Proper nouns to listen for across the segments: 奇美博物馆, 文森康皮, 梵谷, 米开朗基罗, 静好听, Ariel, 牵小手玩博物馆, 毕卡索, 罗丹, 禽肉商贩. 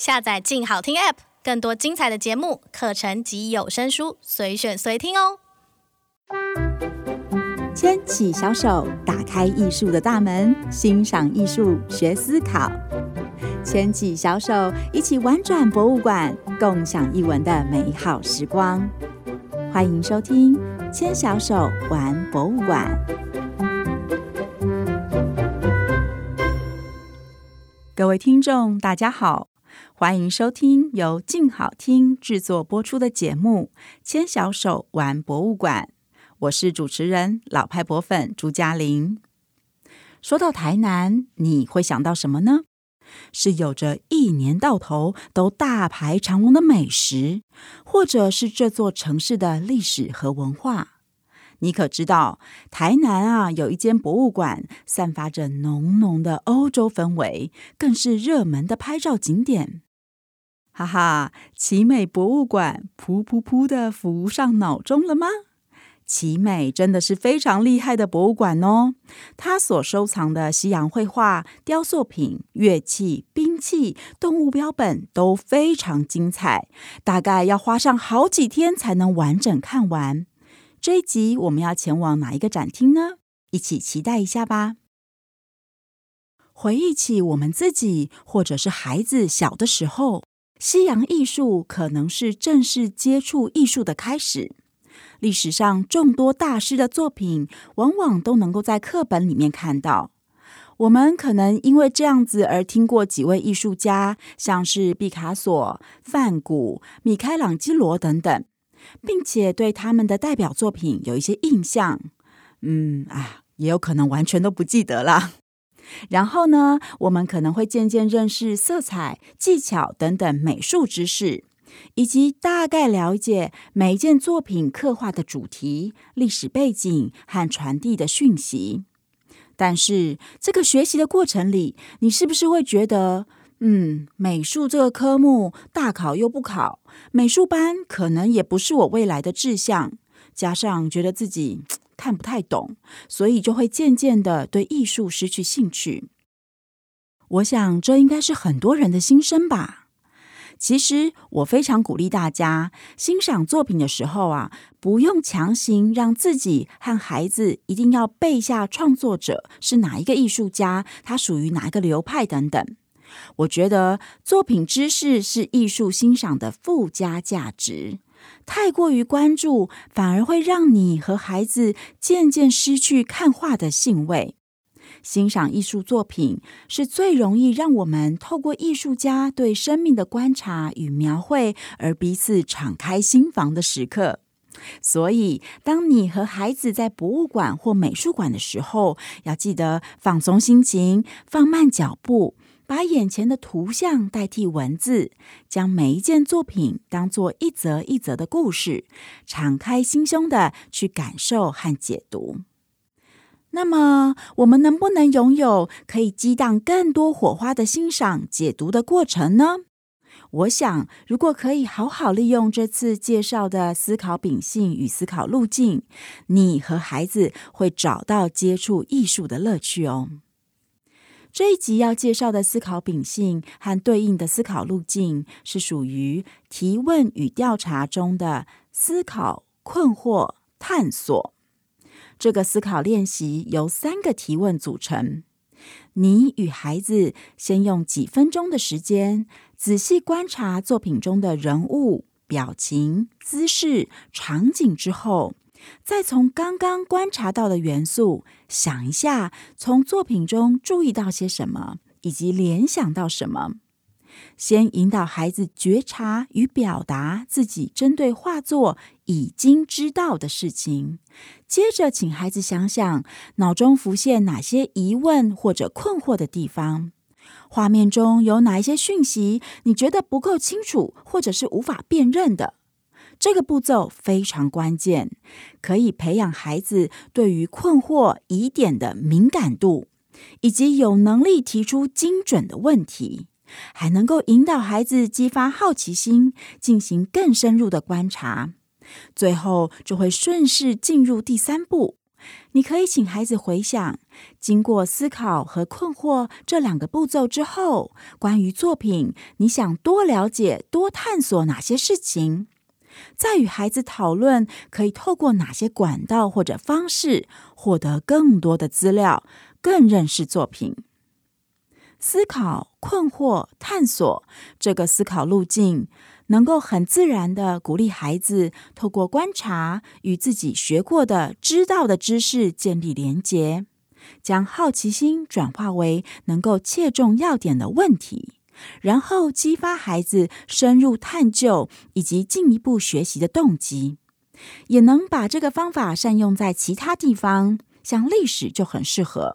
下载静好听 App， 更多精彩的节目、课程及有声书，随选随听哦。牵起小手，打开艺术的大门，欣赏艺术，学思考。牵起小手，一起玩转博物馆，共享艺文的美好时光。欢迎收听《牵小手玩博物馆》。各位听众，大家好，欢迎收听由静好听制作播出的节目《牵小手玩博物馆》，我是主持人老派博粉朱嘉玲。说到台南，你会想到什么呢？是有着一年到头都大排长龙的美食，或者是这座城市的历史和文化。你可知道，台南啊有一间博物馆，散发着浓浓的欧洲氛围，更是热门的拍照景点。哈哈，奇美博物馆噗噗噗的浮上脑中了吗？奇美真的是非常厉害的博物馆哦，它所收藏的西洋绘画、雕塑品、乐器、兵器、动物标本都非常精彩，大概要花上好几天才能完整看完。这一集我们要前往哪一个展厅呢？一起期待一下吧。回忆起我们自己或者是孩子小的时候，西洋艺术可能是正式接触艺术的开始。历史上众多大师的作品往往都能够在课本里面看到，我们可能因为这样子而听过几位艺术家，像是毕卡索、梵谷、米开朗基罗等等，并且对他们的代表作品有一些印象，也有可能完全都不记得啦。然后呢，我们可能会渐渐认识色彩、技巧等等美术知识，以及大概了解每一件作品刻画的主题、历史背景和传递的讯息。但是这个学习的过程里，你是不是会觉得美术这个科目大考又不考，美术班可能也不是我未来的志向，加上觉得自己看不太懂，所以就会渐渐的对艺术失去兴趣。我想这应该是很多人的心声吧。其实我非常鼓励大家，欣赏作品的时候啊，不用强行让自己和孩子一定要背下创作者是哪一个艺术家，他属于哪一个流派等等。我觉得作品知识是艺术欣赏的附加价值，太过于关注反而会让你和孩子渐渐失去看画的兴味。欣赏艺术作品是最容易让我们透过艺术家对生命的观察与描绘而彼此敞开心房的时刻。所以当你和孩子在博物馆或美术馆的时候，要记得放松心情，放慢脚步，把眼前的图像代替文字，将每一件作品当作一则一则的故事，敞开心胸的去感受和解读。那么我们能不能拥有可以激荡更多火花的欣赏解读的过程呢？我想如果可以好好利用这次介绍的思考秉性与思考路径，你和孩子会找到接触艺术的乐趣哦。这一集要介绍的思考秉性和对应的思考路径，是属于提问与调查中的思考、困惑、探索。这个思考练习由3个提问组成。你与孩子先用几分钟的时间，仔细观察作品中的人物、表情、姿势、场景之后，再从刚刚观察到的元素，想一下从作品中注意到些什么，以及联想到什么。先引导孩子觉察与表达自己针对画作已经知道的事情，接着请孩子想想脑中浮现哪些疑问或者困惑的地方，画面中有哪一些讯息你觉得不够清楚或者是无法辨认的。这个步骤非常关键，可以培养孩子对于困惑疑点的敏感度，以及有能力提出精准的问题，还能够引导孩子激发好奇心，进行更深入的观察。最后就会顺势进入第3步，你可以请孩子回想，经过思考和困惑这两个步骤之后，关于作品，你想多了解、多探索哪些事情？再与孩子讨论，可以透过哪些管道或者方式获得更多的资料，更认识作品。思考、困惑、探索，这个思考路径能够很自然地鼓励孩子透过观察与自己学过的、知道的知识建立连结，将好奇心转化为能够切中要点的问题，然后激发孩子深入探究以及进一步学习的动机。也能把这个方法善用在其他地方，像历史就很适合。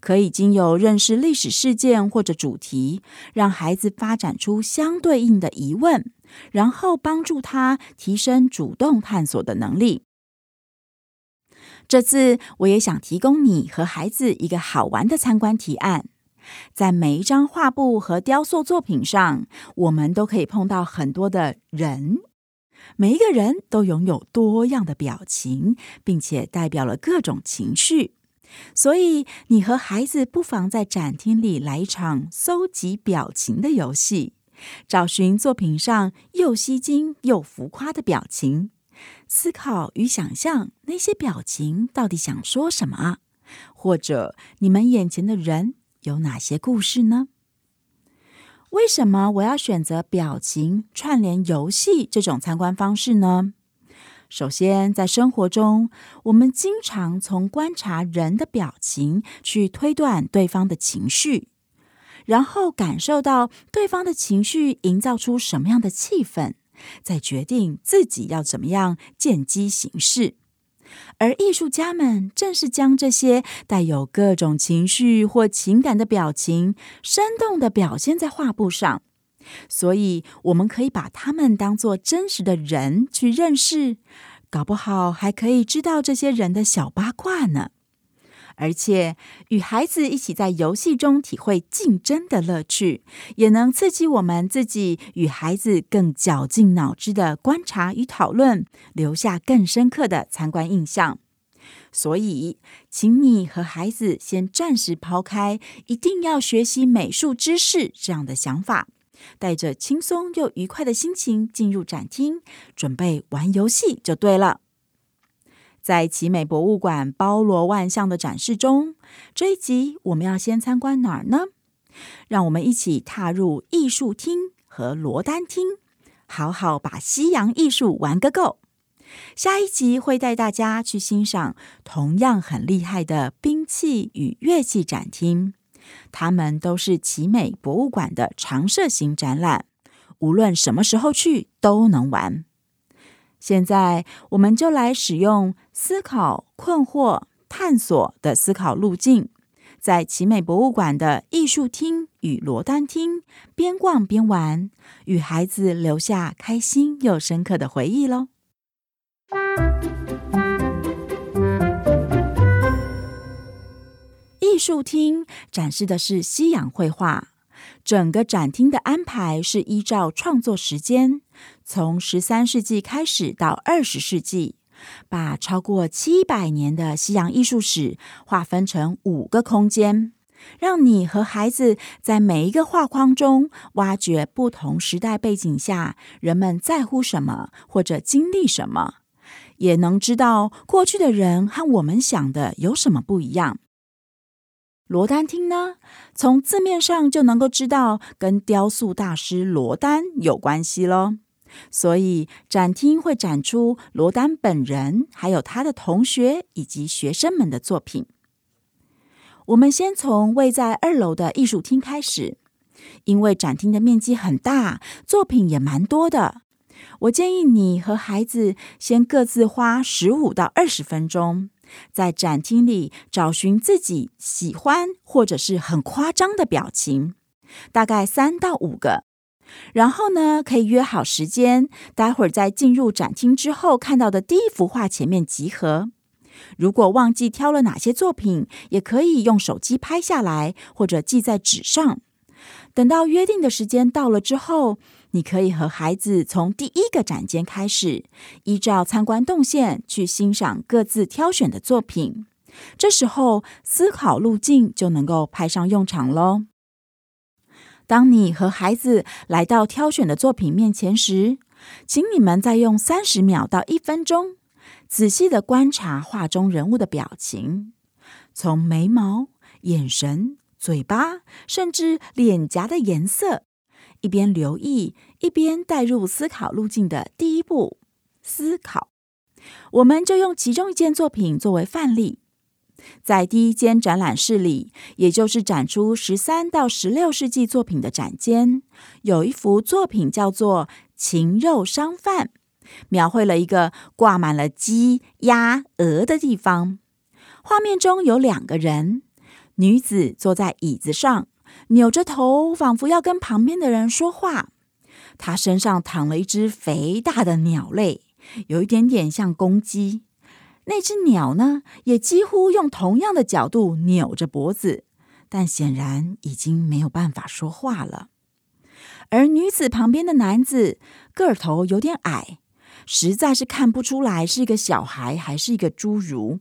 可以经由认识历史事件或者主题，让孩子发展出相对应的疑问，然后帮助他提升主动探索的能力。这次我也想提供你和孩子一个好玩的参观提案。在每一张画布和雕塑作品上，我们都可以碰到很多的人，每一个人都拥有多样的表情，并且代表了各种情绪。所以你和孩子不妨在展厅里来一场搜集表情的游戏，找寻作品上又吸睛又浮夸的表情，思考与想象那些表情到底想说什么，或者你们眼前的人有哪些故事呢？为什么我要选择表情串联游戏这种参观方式呢？首先，在生活中，我们经常从观察人的表情去推断对方的情绪，然后感受到对方的情绪营造出什么样的气氛，再决定自己要怎么样见机行事。而艺术家们正是将这些带有各种情绪或情感的表情，生动地表现在画布上。所以我们可以把他们当作真实的人去认识，搞不好还可以知道这些人的小八卦呢。而且与孩子一起在游戏中体会竞争的乐趣，也能刺激我们自己与孩子更绞尽脑汁的观察与讨论，留下更深刻的参观印象。所以请你和孩子先暂时抛开一定要学习美术知识这样的想法，带着轻松又愉快的心情进入展厅，准备玩游戏就对了。在奇美博物馆包罗万象的展示中，这一集我们要先参观哪儿呢？让我们一起踏入艺术厅和罗丹厅，好好把西洋艺术玩个够。下一集会带大家去欣赏同样很厉害的兵器与乐器展厅，他们都是奇美博物馆的常设型展览，无论什么时候去都能玩。现在我们就来使用思考、困惑、探索的思考路径，在奇美博物馆的艺术厅与罗丹厅边逛边玩，与孩子留下开心又深刻的回忆咯。艺术厅展示的是西洋绘画，整个展厅的安排是依照创作时间，从13世纪开始到20世纪，把超过700年的西洋艺术史划分成5个空间，让你和孩子在每一个画框中挖掘不同时代背景下人们在乎什么或者经历什么，也能知道过去的人和我们想的有什么不一样。罗丹厅呢，从字面上就能够知道跟雕塑大师罗丹有关系咯，所以展厅会展出罗丹本人，还有他的同学以及学生们的作品。我们先从位在2楼的艺术厅开始，因为展厅的面积很大，作品也蛮多的。我建议你和孩子先各自花15到20分钟，在展厅里找寻自己喜欢或者是很夸张的表情，大概3到5个。然后呢，可以约好时间，待会儿在进入展厅之后看到的第一幅画前面集合。如果忘记挑了哪些作品，也可以用手机拍下来，或者记在纸上。等到约定的时间到了之后，你可以和孩子从第一个展间开始，依照参观动线去欣赏各自挑选的作品。这时候思考路径就能够派上用场咯。当你和孩子来到挑选的作品面前时，请你们再用30秒到1分钟仔细地观察画中人物的表情，从眉毛、眼神、嘴巴，甚至脸颊的颜色，一边留意一边带入思考路径的第一步思考。我们就用其中一件作品作为范例，在第一间展览室里，也就是展出13到16世纪作品的展间，有一幅作品叫做禽肉商贩，描绘了一个挂满了鸡、鸭、鹅的地方。画面中有两个人，女子坐在椅子上，扭着头，仿佛要跟旁边的人说话。她身上躺了一只肥大的鸟类，有一点点像公鸡。那只鸟呢，也几乎用同样的角度扭着脖子，但显然已经没有办法说话了。而女子旁边的男子个头有点矮，实在是看不出来是一个小孩还是一个侏儒。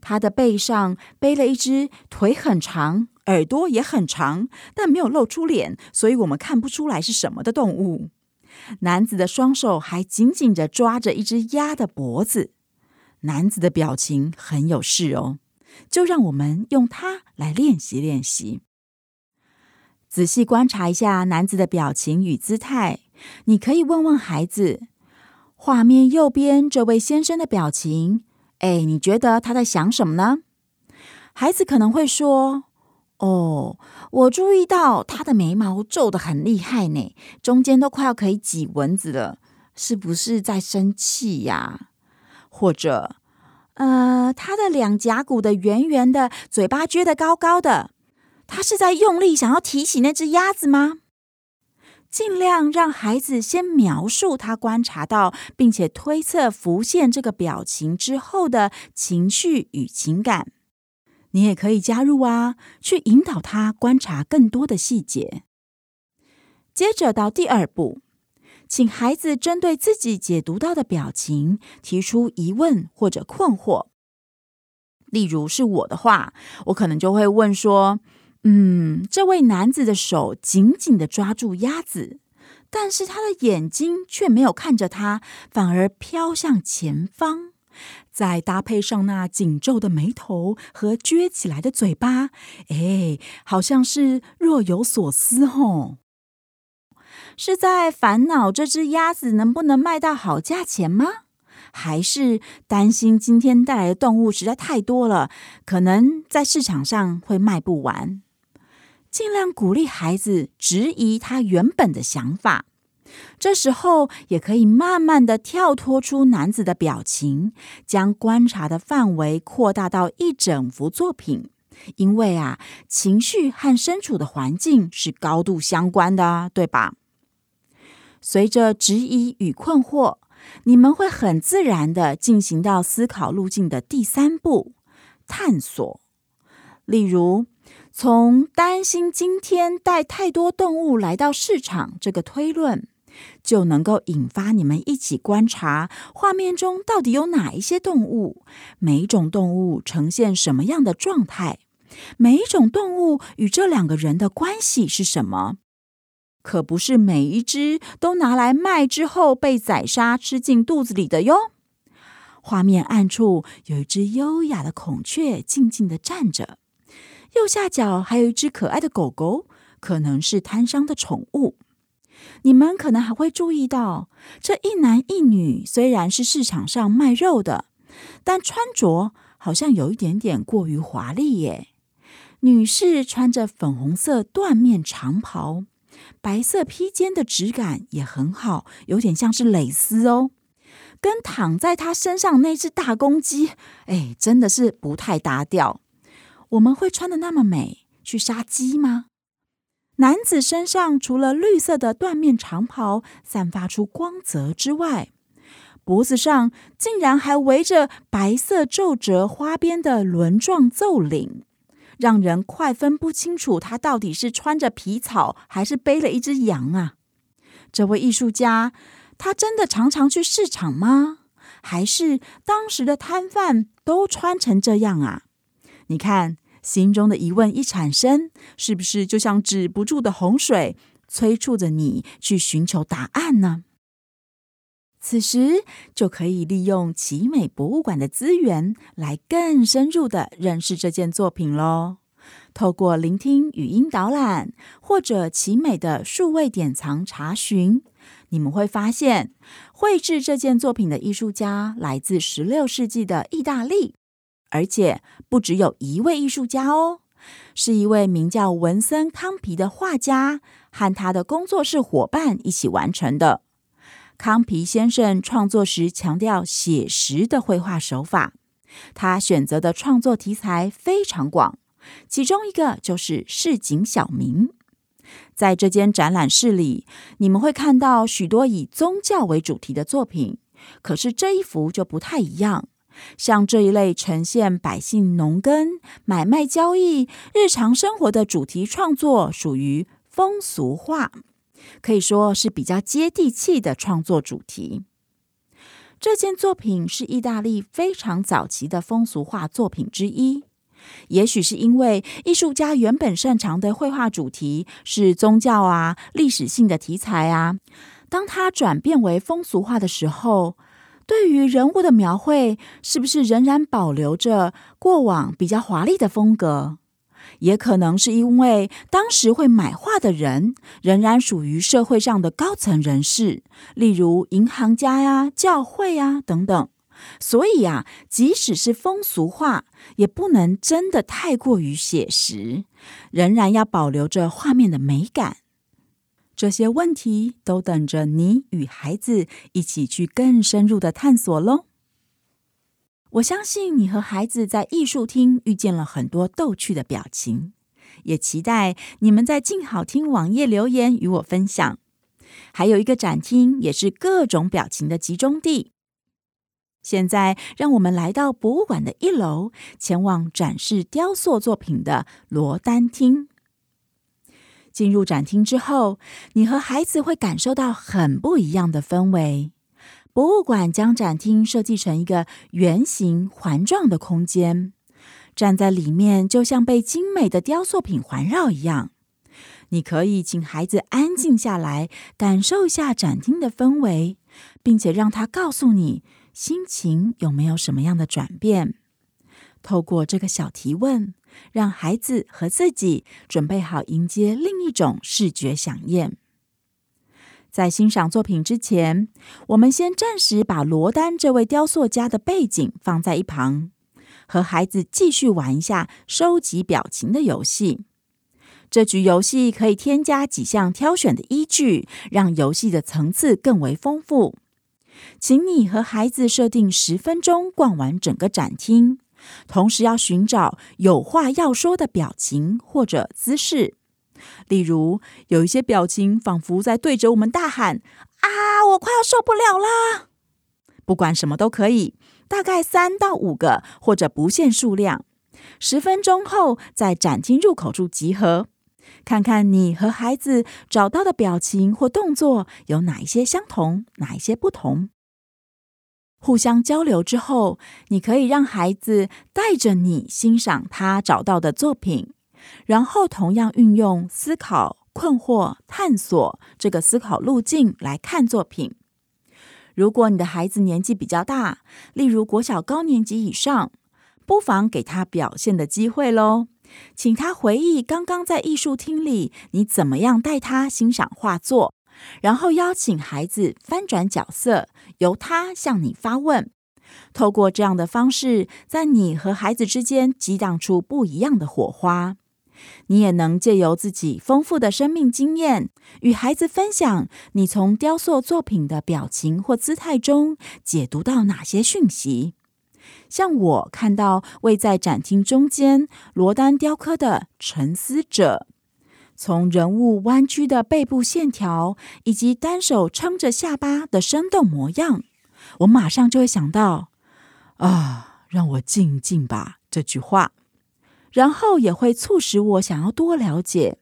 他的背上背了一只腿很长、耳朵也很长，但没有露出脸，所以我们看不出来是什么的动物。男子的双手还紧紧地抓着一只鸭的脖子，男子的表情很有事哦，就让我们用它来练习练习。仔细观察一下男子的表情与姿态，你可以问问孩子，画面右边这位先生的表情，你觉得他在想什么呢？孩子可能会说，我注意到他的眉毛皱得很厉害呢，中间都快要可以挤蚊子了，是不是在生气呀？或者，他的两颊骨的圆圆的，嘴巴撅得高高的，他是在用力想要提起那只鸭子吗？尽量让孩子先描述他观察到并且推测浮现这个表情之后的情绪与情感。你也可以加入去引导他观察更多的细节。接着到第二步，请孩子针对自己解读到的表情提出疑问或者困惑。例如是我的话，我可能就会问说，这位男子的手紧紧地抓住鸭子，但是他的眼睛却没有看着他，反而飘向前方。再搭配上那紧皱的眉头和撅起来的嘴巴，好像是若有所思吼。是在烦恼这只鸭子能不能卖到好价钱吗？还是担心今天带来的动物实在太多了，可能在市场上会卖不完？尽量鼓励孩子质疑他原本的想法，这时候也可以慢慢的跳脱出男子的表情，将观察的范围扩大到一整幅作品。因为情绪和身处的环境是高度相关的对吧？随着质疑与困惑，你们会很自然的进行到思考路径的第三步探索。例如，从担心今天带太多动物来到市场这个推论，就能够引发你们一起观察画面中到底有哪一些动物，每一种动物呈现什么样的状态，每一种动物与这两个人的关系是什么。可不是每一只都拿来卖之后被宰杀吃进肚子里的哟。画面暗处有一只优雅的孔雀静静地站着，右下角还有一只可爱的狗狗，可能是摊商的宠物。你们可能还会注意到，这一男一女虽然是市场上卖肉的，但穿着好像有一点点过于华丽耶。女士穿着粉红色缎面长袍，白色披肩的质感也很好，有点像是蕾丝哦，跟躺在她身上那只大公鸡，真的是不太搭调。我们会穿得那么美去杀鸡吗？男子身上除了绿色的缎面长袍散发出光泽之外，脖子上竟然还围着白色皱褶花边的轮状奏领，让人快分不清楚他到底是穿着皮草还是背了一只羊啊！这位艺术家，他真的常常去市场吗？还是当时的摊贩都穿成这样啊？你看，心中的疑问一产生，是不是就像止不住的洪水，催促着你去寻求答案呢？此时就可以利用奇美博物馆的资源来更深入地认识这件作品咯。透过聆听语音导览或者奇美的数位典藏查询，你们会发现绘制这件作品的艺术家来自16世纪的意大利，而且不只有一位艺术家哦，是一位名叫文森康皮的画家和他的工作室伙伴一起完成的。康皮先生创作时强调写实的绘画手法，他选择的创作题材非常广，其中一个就是市井小民。在这间展览室里，你们会看到许多以宗教为主题的作品，可是这一幅就不太一样。像这一类呈现百姓农耕、买卖交易、日常生活的主题创作属于风俗画，可以说是比较接地气的创作主题。这件作品是意大利非常早期的风俗画作品之一。也许是因为艺术家原本擅长的绘画主题是宗教啊、历史性的题材啊，当它转变为风俗画的时候，对于人物的描绘是不是仍然保留着过往比较华丽的风格？也可能是因为当时会买画的人仍然属于社会上的高层人士，例如银行家呀、教会呀等等，所以啊，即使是风俗画也不能真的太过于写实，仍然要保留着画面的美感。这些问题都等着你与孩子一起去更深入的探索咯。我相信你和孩子在艺术厅遇见了很多逗趣的表情，也期待你们在静好听网页留言与我分享。还有一个展厅也是各种表情的集中地。现在让我们来到博物馆的1楼，前往展示雕塑作品的罗丹厅。进入展厅之后，你和孩子会感受到很不一样的氛围。博物馆将展厅设计成一个圆形环状的空间，站在里面就像被精美的雕塑品环绕一样。你可以请孩子安静下来，感受一下展厅的氛围，并且让他告诉你心情有没有什么样的转变。透过这个小提问，让孩子和自己准备好迎接另一种视觉飨宴。在欣赏作品之前，我们先暂时把罗丹这位雕塑家的背景放在一旁，和孩子继续玩一下收集表情的游戏。这局游戏可以添加几项挑选的依据，让游戏的层次更为丰富。请你和孩子设定10分钟逛完整个展厅，同时要寻找有话要说的表情或者姿势。例如，有一些表情仿佛在对着我们大喊：“啊，我快要受不了啦！”不管什么都可以，大概3到5个，或者不限数量。10分钟后，在展厅入口处集合，看看你和孩子找到的表情或动作有哪一些相同，哪一些不同。互相交流之后，你可以让孩子带着你欣赏他找到的作品。然后同样运用思考、困惑、探索这个思考路径来看作品。如果你的孩子年纪比较大，例如国小高年级以上，不妨给他表现的机会咯。请他回忆刚刚在艺术厅里你怎么样带他欣赏画作，然后邀请孩子翻转角色，由他向你发问。透过这样的方式，在你和孩子之间激荡出不一样的火花。你也能借由自己丰富的生命经验，与孩子分享你从雕塑作品的表情或姿态中解读到哪些讯息。像我看到位在展厅中间罗丹雕刻的沉思者，从人物弯曲的背部线条以及单手撑着下巴的生动模样，我马上就会想到啊，让我静静吧这句话，然后也会促使我想要多了解，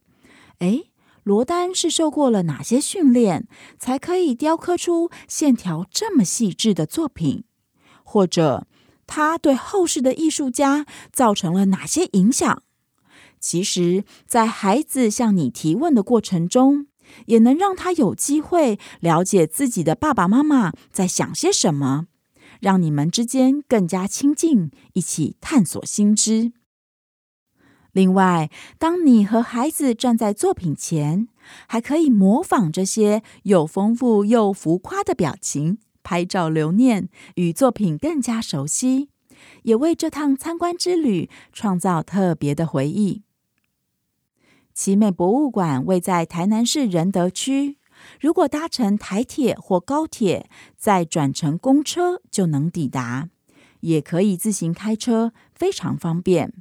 诶，罗丹是受过了哪些训练，才可以雕刻出线条这么细致的作品？或者他对后世的艺术家造成了哪些影响？其实，在孩子向你提问的过程中，也能让他有机会了解自己的爸爸妈妈在想些什么，让你们之间更加亲近，一起探索新知。另外，当你和孩子站在作品前，还可以模仿这些又丰富又浮夸的表情，拍照留念，与作品更加熟悉，也为这趟参观之旅创造特别的回忆。奇美博物馆位在台南市仁德区，如果搭乘台铁或高铁，再转乘公车就能抵达，也可以自行开车，非常方便。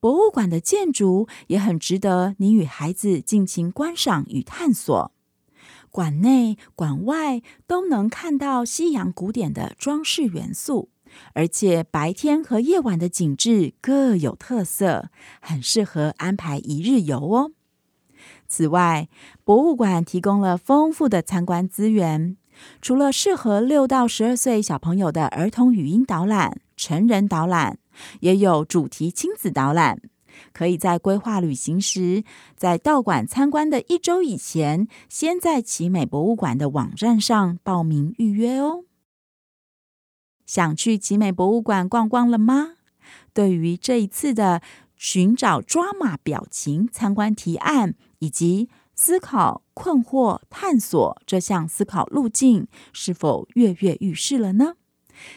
博物馆的建筑也很值得你与孩子尽情观赏与探索，馆内馆外都能看到西洋古典的装饰元素，而且白天和夜晚的景致各有特色，很适合安排一日游哦。此外，博物馆提供了丰富的参观资源，除了适合6到12岁小朋友的儿童语音导览、成人导览，也有主题亲子导览，可以在规划旅行时，在到馆参观的1周以前，先在奇美博物馆的网站上报名预约哦。想去奇美博物馆逛逛了吗？对于这一次的寻找抓马表情参观提案，以及思考、困惑、探索这项思考路径，是否跃跃欲试了呢？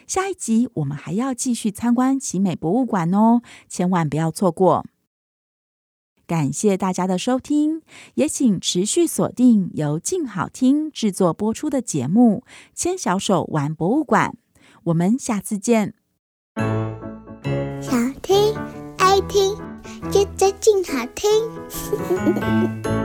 下一集我们还要继续参观奇美博物馆哦，千万不要错过。感谢大家的收听，也请持续锁定由静好听制作播出的节目《牵小手玩博物馆》。我们下次见。想听爱听，就最静好听。